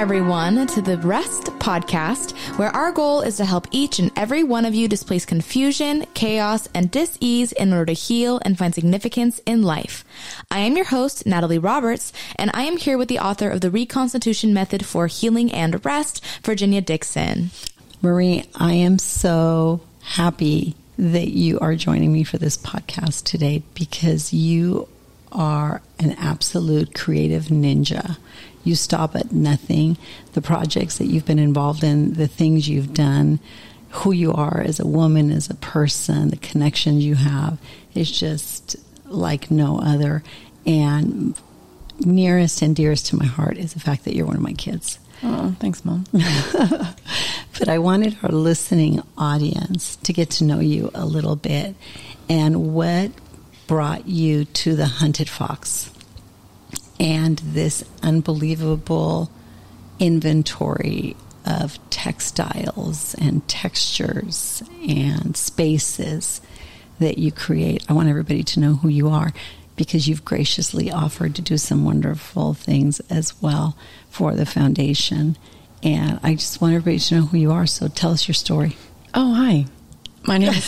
everyone, to the Rest podcast, where our goal is to help each and every one of you displace confusion, chaos, and dis-ease in order to heal and find significance in life. I am your host, Natalie Roberts, and I am here with the author of The Reconstitution Method for Healing and Rest, Virginia Dixon. Marie, I am so happy that you are joining me for this podcast today, because you are an absolute creative ninja. You stop at nothing. The projects that you've been involved in, the things you've done, who you are as a woman, as a person, the connections you have, it's just like no other. And nearest and dearest to my heart is the fact that you're one of my kids. Oh, thanks, Mom. But I wanted our listening audience to get to know you a little bit. And what brought you to The Hunted Fox and this unbelievable inventory of textiles and textures and spaces that you create? I want everybody to know who you are, because you've graciously offered to do some wonderful things as well for the foundation. And I just want everybody to know who you are, so tell us your story. Oh, hi. My name is...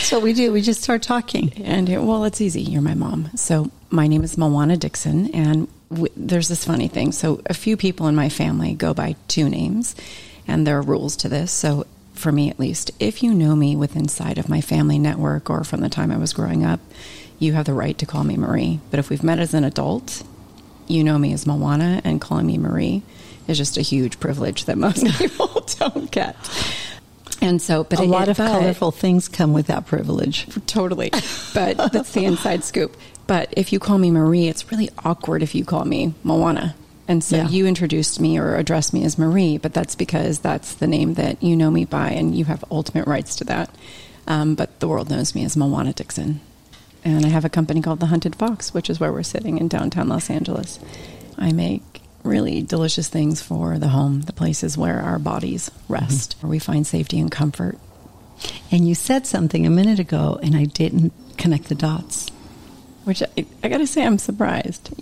So we do. We just start talking. And, well, it's easy. You're my mom. So my name is Moana Dixon, and there's this funny thing. So a few people in my family go by two names, and there are rules to this. So for me, at least, if you know me with inside of my family network or from the time I was growing up, you have the right to call me Marie. But if we've met as an adult, you know me as Moana, and calling me Marie is just a huge privilege that most people don't get. And so, but a lot of colorful things come with that privilege. Totally. But that's the inside scoop. But if you call me Marie, it's really awkward if you call me Moana. And so you introduced me or addressed me as Marie, but that's because that's the name that you know me by, and you have ultimate rights to that. But the world knows me as Moana Dixon. And I have a company called The Hunted Fox, which is where we're sitting in downtown Los Angeles. I make really delicious things for the home, the places where our bodies rest, where we find safety and comfort. And you said something a minute ago, and I didn't connect the dots. Which I got to say, I'm surprised.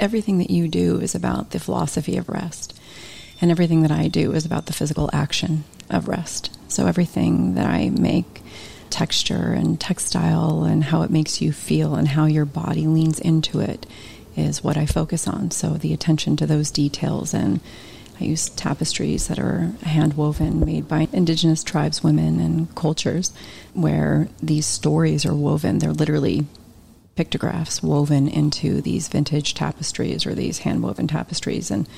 Everything that you do is about the philosophy of rest. And everything that I do is about the physical action of rest. So everything that I make, texture and textile and how it makes you feel and how your body leans into it, is what I focus on. So the attention to those details, and I use tapestries that are hand woven, made by indigenous tribes, women, and cultures where these stories are woven. They're literally pictographs woven into these vintage tapestries or these hand woven tapestries. And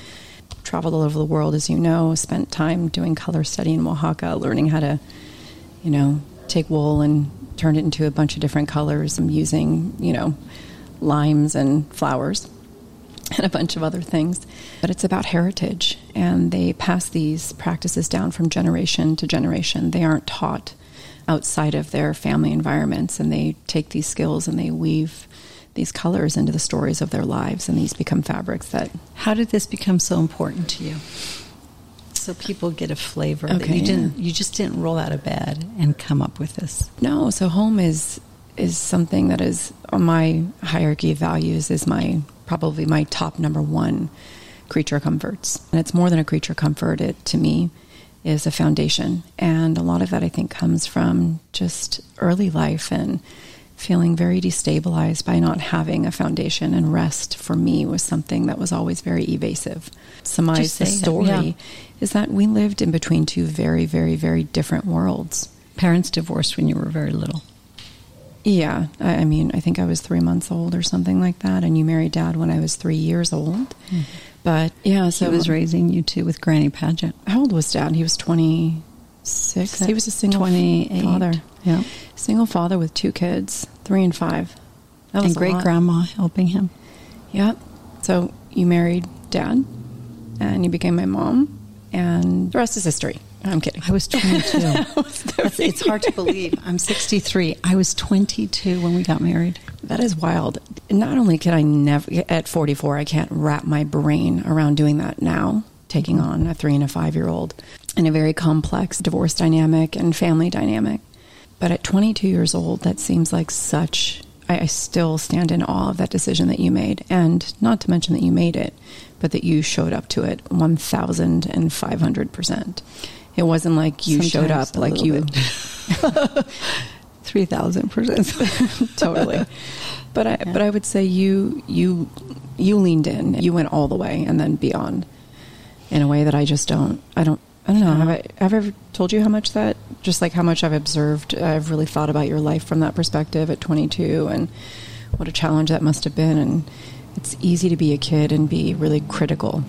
traveled all over the world, as you know, spent time doing color study in Oaxaca, learning how to, take wool and turn it into a bunch of different colors. I'm using, limes and flowers and a bunch of other things. But it's about heritage, and they pass these practices down from generation to generation. They aren't taught outside of their family environments, and they take these skills and they weave these colors into the stories of their lives, and these become fabrics that... How did this become so important to you? So people get a flavor that you didn't. You just didn't roll out of bed and come up with this. No. So home is something that is on my hierarchy of values, is probably my top number one creature comforts, and it's more than a creature comfort. It to me is a foundation, and a lot of that I think comes from just early life and feeling very destabilized by not having a foundation, and rest for me was something that was always very evasive. Surmise the story is that we lived in between two very, very, very different worlds. Parents divorced when you were very little. Yeah. I mean, I think I was 3 months old or something like that, and you married Dad when I was 3 years old. Mm-hmm. But yeah, so... He was raising you two with Granny Pageant. How old was Dad? He was 26. He was a single 28. Father. Yeah. Single father with two kids, 3 and 5. That was a lot. And great-grandma helping him. Yeah. So you married Dad, and you became my mom, and the rest is history. I'm kidding. I was 22. It's hard to believe. I'm 63. I was 22 when we got married. That is wild. Not only can I never, at 44, I can't wrap my brain around doing that now, taking on a 3 and a 5-year-old in a very complex divorce dynamic and family dynamic. But at 22 years old, that seems like such... I still stand in awe of that decision that you made, and not to mention that you made it but that you showed up to it 1,500%. It wasn't like you showed up like you 3,000% totally. But I would say you leaned in. You went all the way and then beyond in a way that I just don't. I don't know. Have I ever told you how much that, just like how much I've observed, I've really thought about your life from that perspective at 22 and what a challenge that must have been. And it's easy to be a kid and be really critical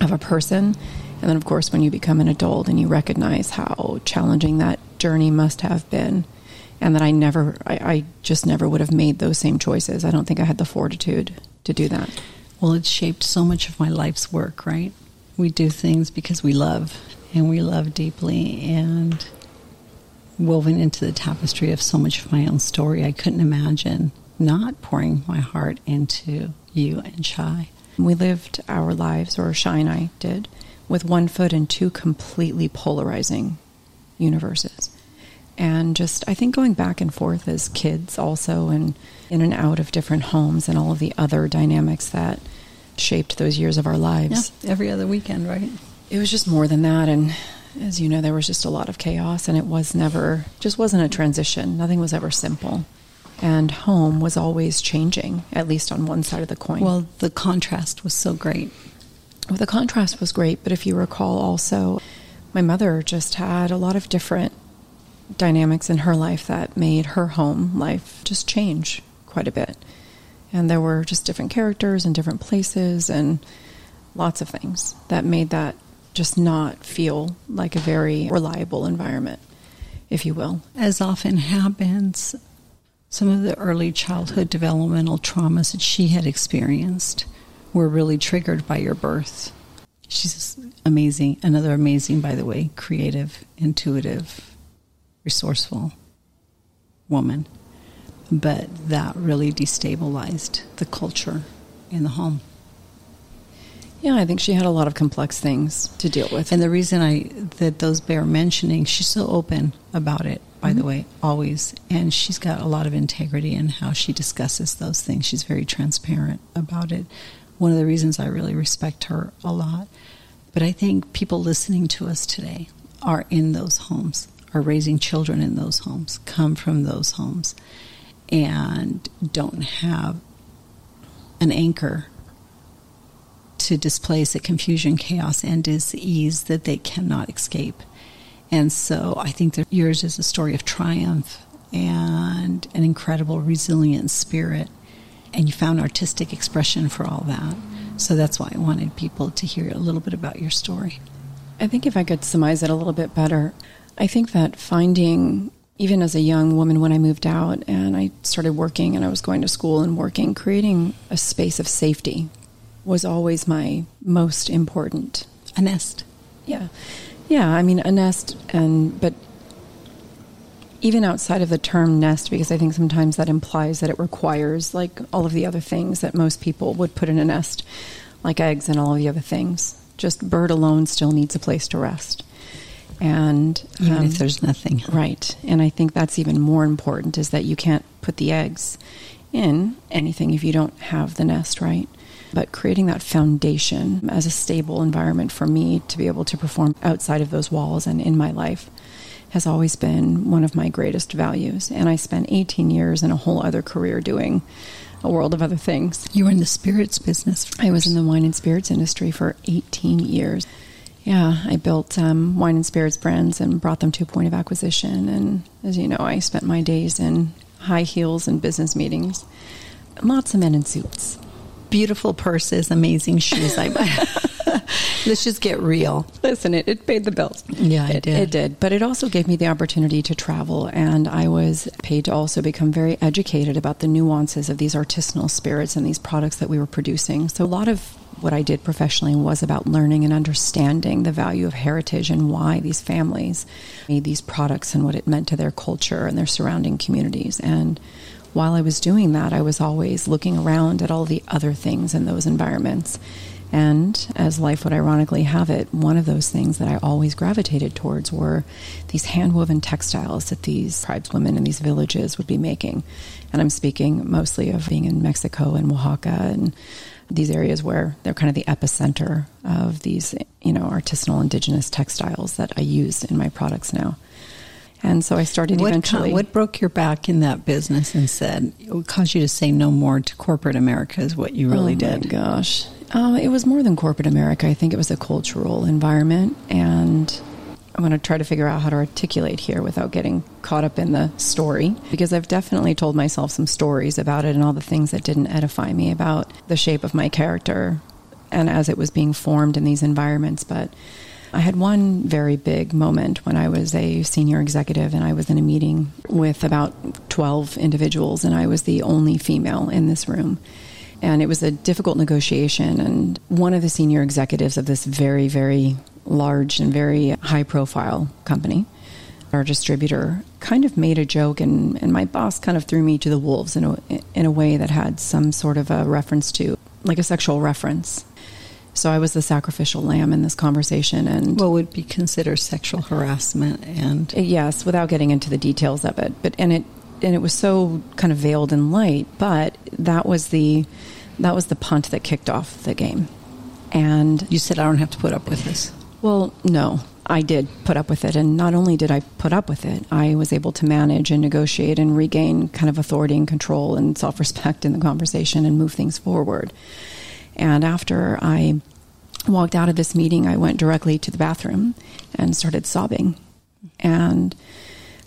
of a person. And then, of course, when you become an adult and you recognize how challenging that journey must have been, and that I just never would have made those same choices. I don't think I had the fortitude to do that. Well, it shaped so much of my life's work, right? We do things because we love. And we love deeply, and woven into the tapestry of so much of my own story, I couldn't imagine not pouring my heart into you and Shai. We lived our lives, or Shai and I did, with one foot in two completely polarizing universes. And just, I think going back and forth as kids also, and in and out of different homes and all of the other dynamics that shaped those years of our lives. Yeah, every other weekend, right? It was just more than that, and as you know, there was just a lot of chaos, and it was never, just wasn't a transition. Nothing was ever simple, and home was always changing, at least on one side of the coin. Well, the contrast was so great. Well, the contrast was great, but if you recall also, my mother just had a lot of different dynamics in her life that made her home life just change quite a bit, and there were just different characters and different places and lots of things that made that just not feel like a very reliable environment, if you will. As often happens, some of the early childhood developmental traumas that she had experienced were really triggered by your birth. She's amazing. Another amazing, by the way, creative, intuitive, resourceful woman. But that really destabilized the culture in the home. Yeah, I think she had a lot of complex things to deal with. And the reason that those bear mentioning, she's so open about it, by the way, always. And she's got a lot of integrity in how she discusses those things. She's very transparent about it. One of the reasons I really respect her a lot. But I think people listening to us today are in those homes, are raising children in those homes, come from those homes, and don't have an anchor to displace the confusion, chaos, and dis-ease that they cannot escape. And so I think that yours is a story of triumph and an incredible resilient spirit. And you found artistic expression for all that. So that's why I wanted people to hear a little bit about your story. I think if I could surmise it a little bit better, I think that finding, even as a young woman when I moved out and I started working and I was going to school and working, creating a space of safety was always my most important. A nest. Yeah. Yeah, I mean, a nest, but even outside of the term nest, because I think sometimes that implies that it requires, like, all of the other things that most people would put in a nest, like eggs and all of the other things. Just bird alone still needs a place to rest. And even if there's nothing. Right. And I think that's even more important, is that you can't put the eggs in anything if you don't have the nest, right? But creating that foundation as a stable environment for me to be able to perform outside of those walls and in my life has always been one of my greatest values. And I spent 18 years in a whole other career doing a world of other things. You were in the spirits business. I was in the wine and spirits industry for 18 years. Yeah, I built wine and spirits brands and brought them to a point of acquisition. And as you know, I spent my days in high heels and business meetings. Lots of men in suits. Beautiful purses, amazing shoes. I buy. Let's just get real. Listen, it paid the bills. Yeah, it did. But it also gave me the opportunity to travel, and I was paid to also become very educated about the nuances of these artisanal spirits and these products that we were producing. So a lot of what I did professionally was about learning and understanding the value of heritage and why these families made these products and what it meant to their culture and their surrounding communities. And while I was doing that, I was always looking around at all the other things in those environments. And as life would ironically have it, one of those things that I always gravitated towards were these hand-woven textiles that these tribeswomen in these villages would be making. And I'm speaking mostly of being in Mexico and Oaxaca and these areas where they're kind of the epicenter of these, you know, artisanal indigenous textiles that I use in my products now. And so I started eventually. What broke your back in that business and said, it would cause you to say no more to corporate America is what you really did? Oh, my gosh. It was more than corporate America. I think it was a cultural environment. And I'm going to try to figure out how to articulate here without getting caught up in the story, because I've definitely told myself some stories about it and all the things that didn't edify me about the shape of my character and as it was being formed in these environments. But I had one very big moment when I was a senior executive and I was in a meeting with about 12 individuals and I was the only female in this room. And it was a difficult negotiation. And one of the senior executives of this very, very large and very high profile company, our distributor, kind of made a joke and my boss kind of threw me to the wolves in a way that had some sort of a reference to, like a sexual reference. So I was the sacrificial lamb in this conversation. And what would be considered sexual harassment? And yes, without getting into the details of it. But and it was so kind of veiled in light, but that was the punt that kicked off the game. And you said, I don't have to put up with this. Well, no, I did put up with it. And not only did I put up with it, I was able to manage and negotiate and regain kind of authority and control and self-respect in the conversation and move things forward. And after I walked out of this meeting, I went directly to the bathroom and started sobbing. And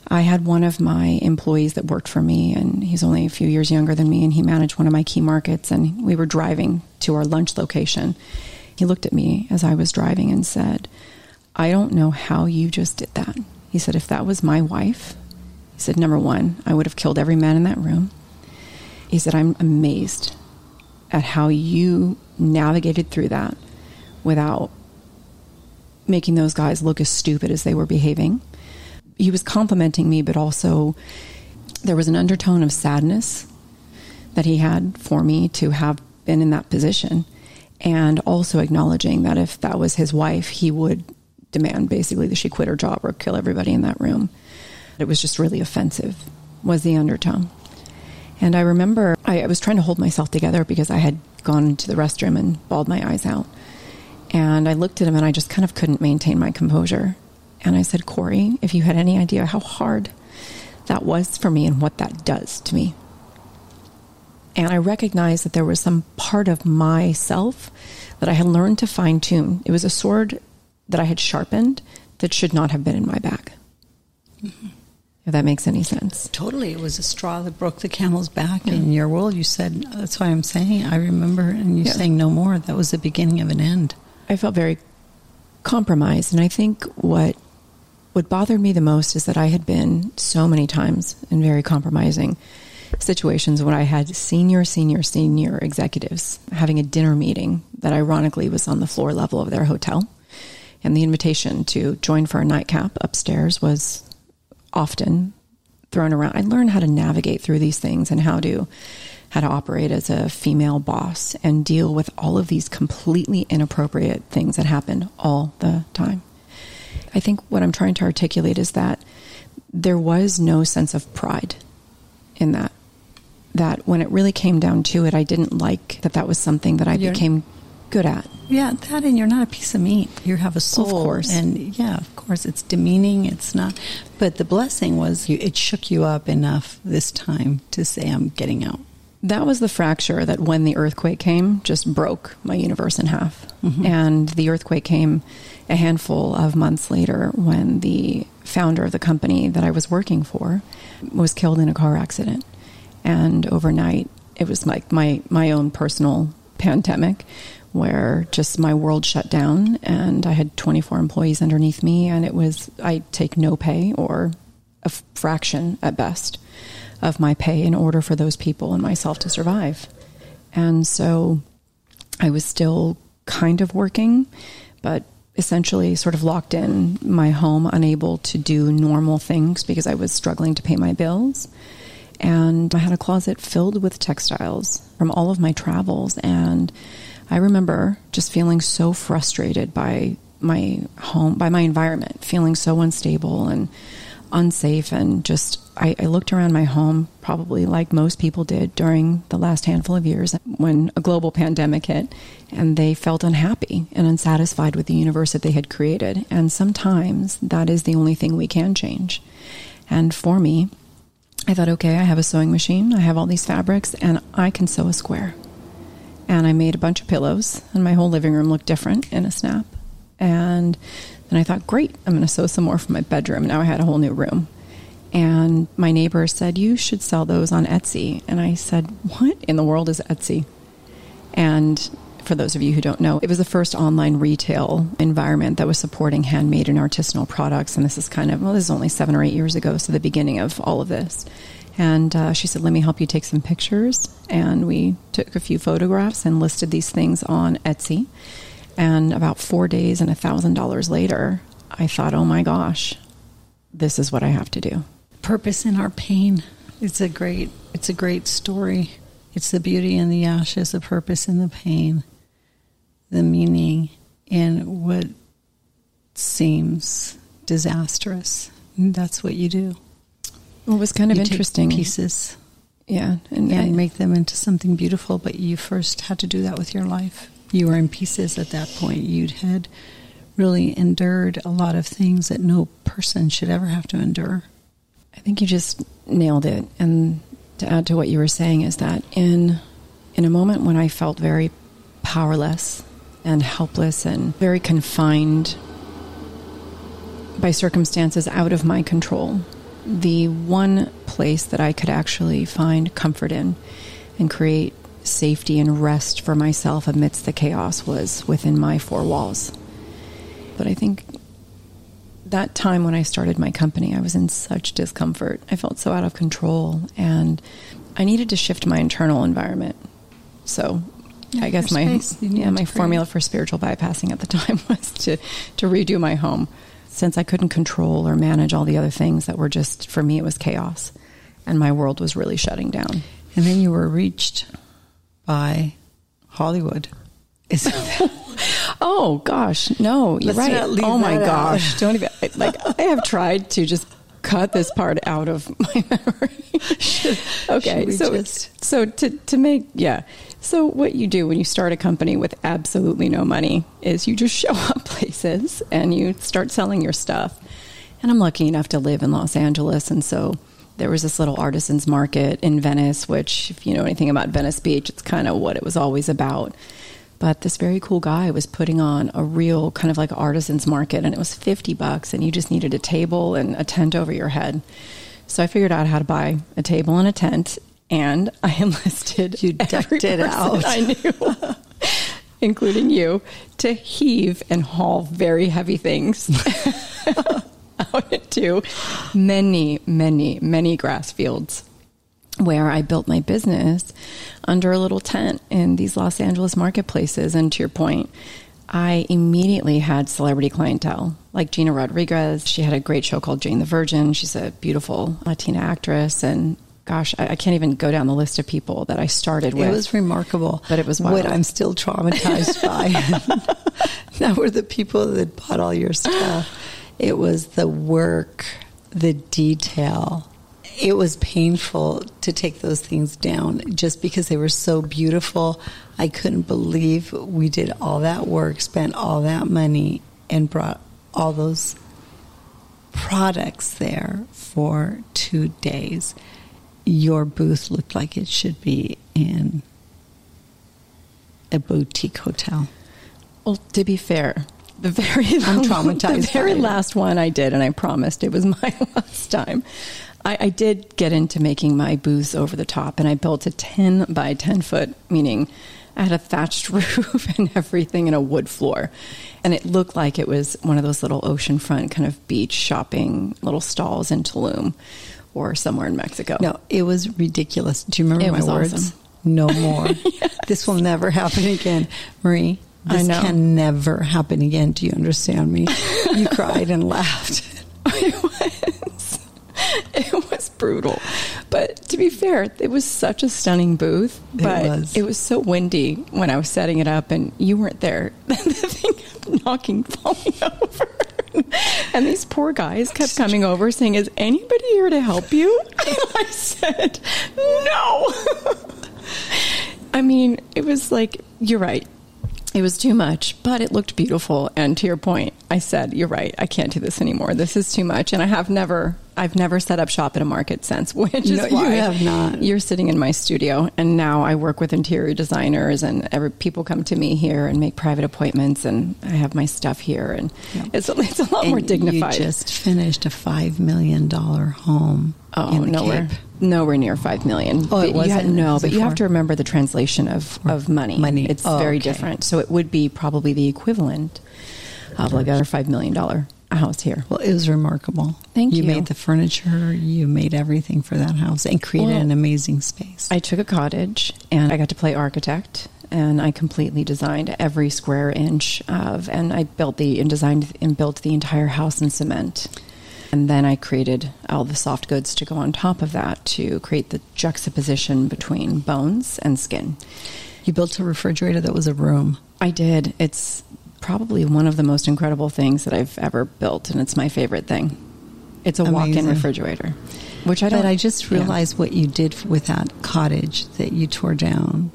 I had one of my employees that worked for me, and he's only a few years younger than me, and he managed one of my key markets, and we were driving to our lunch location. He looked at me as I was driving and said, I don't know how you just did that. He said, if that was my wife, he said, number one, I would have killed every man in that room. He said, I'm amazed at how you navigated through that without making those guys look as stupid as they were behaving. He was complimenting me, but also there was an undertone of sadness that he had for me to have been in that position. And also acknowledging that if that was his wife, he would demand basically that she quit her job or kill everybody in that room. It was just really offensive, was the undertone. And I remember I was trying to hold myself together because I had gone to the restroom and bawled my eyes out. And I looked at him and I just kind of couldn't maintain my composure. And I said, Corey, if you had any idea how hard that was for me and what that does to me. And I recognized that there was some part of myself that I had learned to fine tune. It was a sword that I had sharpened that should not have been in my back. Mm-hmm. If that makes any sense. Totally. It was a straw that broke the camel's back. Yeah. In your world, you said, that's why I'm saying, I remember, and you saying no more. That was the beginning of an end. I felt very compromised. And I think what bothered me the most is that I had been so many times in very compromising situations when I had senior executives having a dinner meeting that ironically was on the floor level of their hotel. And the invitation to join for a nightcap upstairs was often thrown around. I learned how to navigate through these things and how to operate as a female boss and deal with all of these completely inappropriate things that happen all the time. I think what I'm trying to articulate is that there was no sense of pride in that when it really came down to it, I didn't like that was something that I became good at. Yeah, that, and you're not a piece of meat. You have a soul. Of course. And yeah, of course, it's demeaning. It's not. But the blessing was it shook you up enough this time to say, I'm getting out. That was the fracture that when the earthquake came, just broke my universe in half. Mm-hmm. And the earthquake came a handful of months later when the founder of the company that I was working for was killed in a car accident. And overnight, it was like my own personal pandemic where just my world shut down, and I had 24 employees underneath me, and it was, I take no pay or a fraction at best of my pay in order for those people and myself to survive. And so I was still kind of working, but essentially sort of locked in my home, unable to do normal things because I was struggling to pay my bills. And I had a closet filled with textiles from all of my travels, and I remember just feeling so frustrated by my home, by my environment, feeling so unstable and unsafe, and just I looked around my home, probably like most people did during the last handful of years when a global pandemic hit, and they felt unhappy and unsatisfied with the universe that they had created. And sometimes that is the only thing we can change. And for me, I thought, okay, I have a sewing machine, I have all these fabrics, and I can sew a square. And I made a bunch of pillows, and my whole living room looked different in a snap. And then I thought, great, I'm going to sew some more for my bedroom. Now I had a whole new room. And my neighbor said, you should sell those on Etsy. And I said, what in the world is Etsy? And for those of you who don't know, it was the first online retail environment that was supporting handmade and artisanal products. And this is this is only 7 or 8 years ago, so the beginning of all of this. And she said, let me help you take some pictures. And we took a few photographs and listed these things on Etsy. And about 4 days and $1,000 later, I thought, oh my gosh, this is what I have to do. Purpose in our pain. It's a great story. It's the beauty in the ashes, the purpose in the pain, the meaning in what seems disastrous. And that's what you do. Well, it was kind of interesting. Take pieces. Yeah. And make them into something beautiful, but you first had to do that with your life. You were in pieces at that point. You'd had really endured a lot of things that no person should ever have to endure. I think you just nailed it. And to add to what you were saying is that in a moment when I felt very powerless and helpless and very confined by circumstances out of my control, the one place that I could actually find comfort in and create safety and rest for myself amidst the chaos was within my four walls. But I think that time when I started my company, I was in such discomfort. I felt so out of control, and I needed to shift my internal environment. So I guess my formula for spiritual bypassing at the time was to redo my home, since I couldn't control or manage all the other things that were just, for me, it was chaos, and my world was really shutting down. And then you were reached by Hollywood. Oh gosh, no, you're right. Oh my gosh, don't even. I have tried to just cut this part out of my memory. Okay, So what you do when you start a company with absolutely no money is you just show up places and you start selling your stuff. And I'm lucky enough to live in Los Angeles, and so there was this little artisans market in Venice, which, if you know anything about Venice Beach, it's kind of what it was always about. But this very cool guy was putting on a real kind of like artisans market, and it was $50, and you just needed a table and a tent over your head. So I figured out how to buy a table and a tent, and I enlisted every person I knew, including you, to heave and haul very heavy things out into many, many, many grass fields, where I built my business under a little tent in these Los Angeles marketplaces. And to your point, I immediately had celebrity clientele, like Gina Rodriguez. She had a great show called Jane the Virgin. She's a beautiful Latina actress. And gosh, I can't even go down the list of people that I started with. It was remarkable. But it was wild. What I'm still traumatized by. That were the people that bought all your stuff. It was the work, the detail. It was painful to take those things down just because they were so beautiful. I couldn't believe we did all that work, spent all that money, and brought all those products there for 2 days. Your booth looked like it should be in a boutique hotel. Well, to be fair, the very last one I did, and I promised it was my last time, I did get into making my booths over the top, and I built a 10 by 10 foot, meaning I had a thatched roof and everything and a wood floor. And it looked like it was one of those little oceanfront kind of beach shopping little stalls in Tulum or somewhere in Mexico. No, it was ridiculous. Do you remember my words? Awesome. No more. Yes. This will never happen again. Marie, this can never happen again. Do you understand me? You cried and laughed. It was brutal. But to be fair, it was such a stunning booth. But it was so windy when I was setting it up, and you weren't there. The thing kept knocking, falling over. And these poor guys kept coming over saying, is anybody here to help you? And I said, no. I mean, it was like, you're right. It was too much, but it looked beautiful. And to your point, I said, you're right. I can't do this anymore. This is too much. And I have never, I've never set up shop at a market since, which is why you have not. You're sitting in my studio. And now I work with interior designers and people come to me here and make private appointments. And I have my stuff here. And it's a lot more dignified. You just finished a $5 million home. Oh, nowhere near $5 million. Oh, it wasn't. But you have to remember the translation of money. It's very different. So it would be probably the equivalent of like our $5 million house here. Well, it was remarkable. Thank you. You made the furniture. You made everything for that house and created an amazing space. I took a cottage and I got to play architect. And I completely designed every square inch and I built and built the entire house in cement. And then I created all the soft goods to go on top of that to create the juxtaposition between bones and skin. You built a refrigerator that was a room. I did. It's probably one of the most incredible things that I've ever built, and it's my favorite thing. It's a walk-in refrigerator, which I don't... But I just realized what you did with that cottage that you tore down,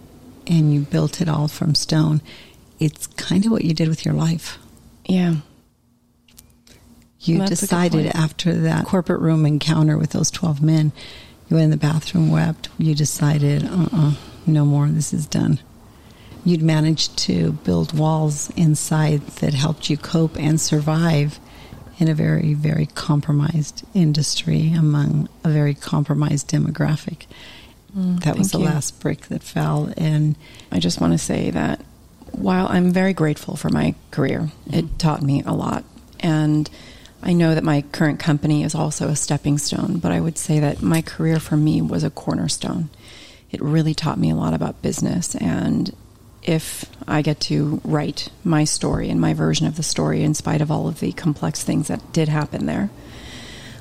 and you built it all from stone. It's kind of what you did with your life. Yeah. You decided after that corporate room encounter with those 12 men, you went in the bathroom, wept. You decided, no more. This is done. You'd managed to build walls inside that helped you cope and survive in a very, very compromised industry among a very compromised demographic. That was the last brick that fell. And I just want to say that while I'm very grateful for my career, it taught me a lot. And I know that my current company is also a stepping stone, but I would say that my career for me was a cornerstone. It really taught me a lot about business. And if I get to write my story and my version of the story, in spite of all of the complex things that did happen there,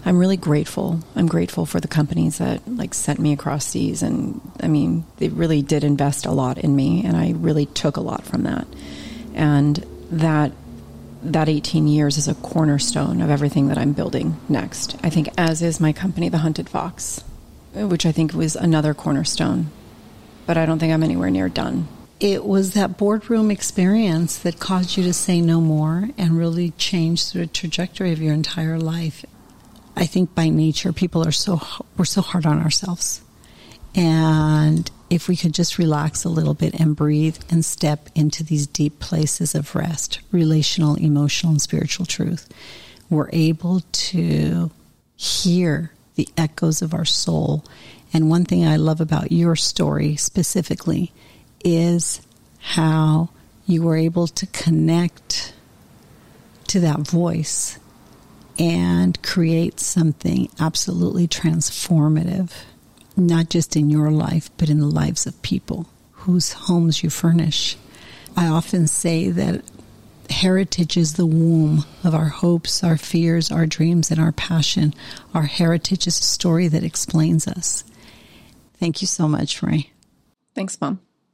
I'm really grateful. I'm grateful for the companies that sent me across seas. And I mean, they really did invest a lot in me, and I really took a lot from that. And that 18 years is a cornerstone of everything that I'm building next. I think, as is my company, The Hunted Fox, which I think was another cornerstone. But I don't think I'm anywhere near done. It was that boardroom experience that caused you to say no more and really change the trajectory of your entire life. I think by nature, we're so hard on ourselves. And if we could just relax a little bit and breathe and step into these deep places of rest, relational, emotional, and spiritual truth, we're able to hear the echoes of our soul. And one thing I love about your story specifically is how you were able to connect to that voice and create something absolutely transformative. Not just in your life, but in the lives of people whose homes you furnish. I often say that heritage is the womb of our hopes, our fears, our dreams, and our passion. Our heritage is a story that explains us. Thank you so much, Marie. Thanks, Mom.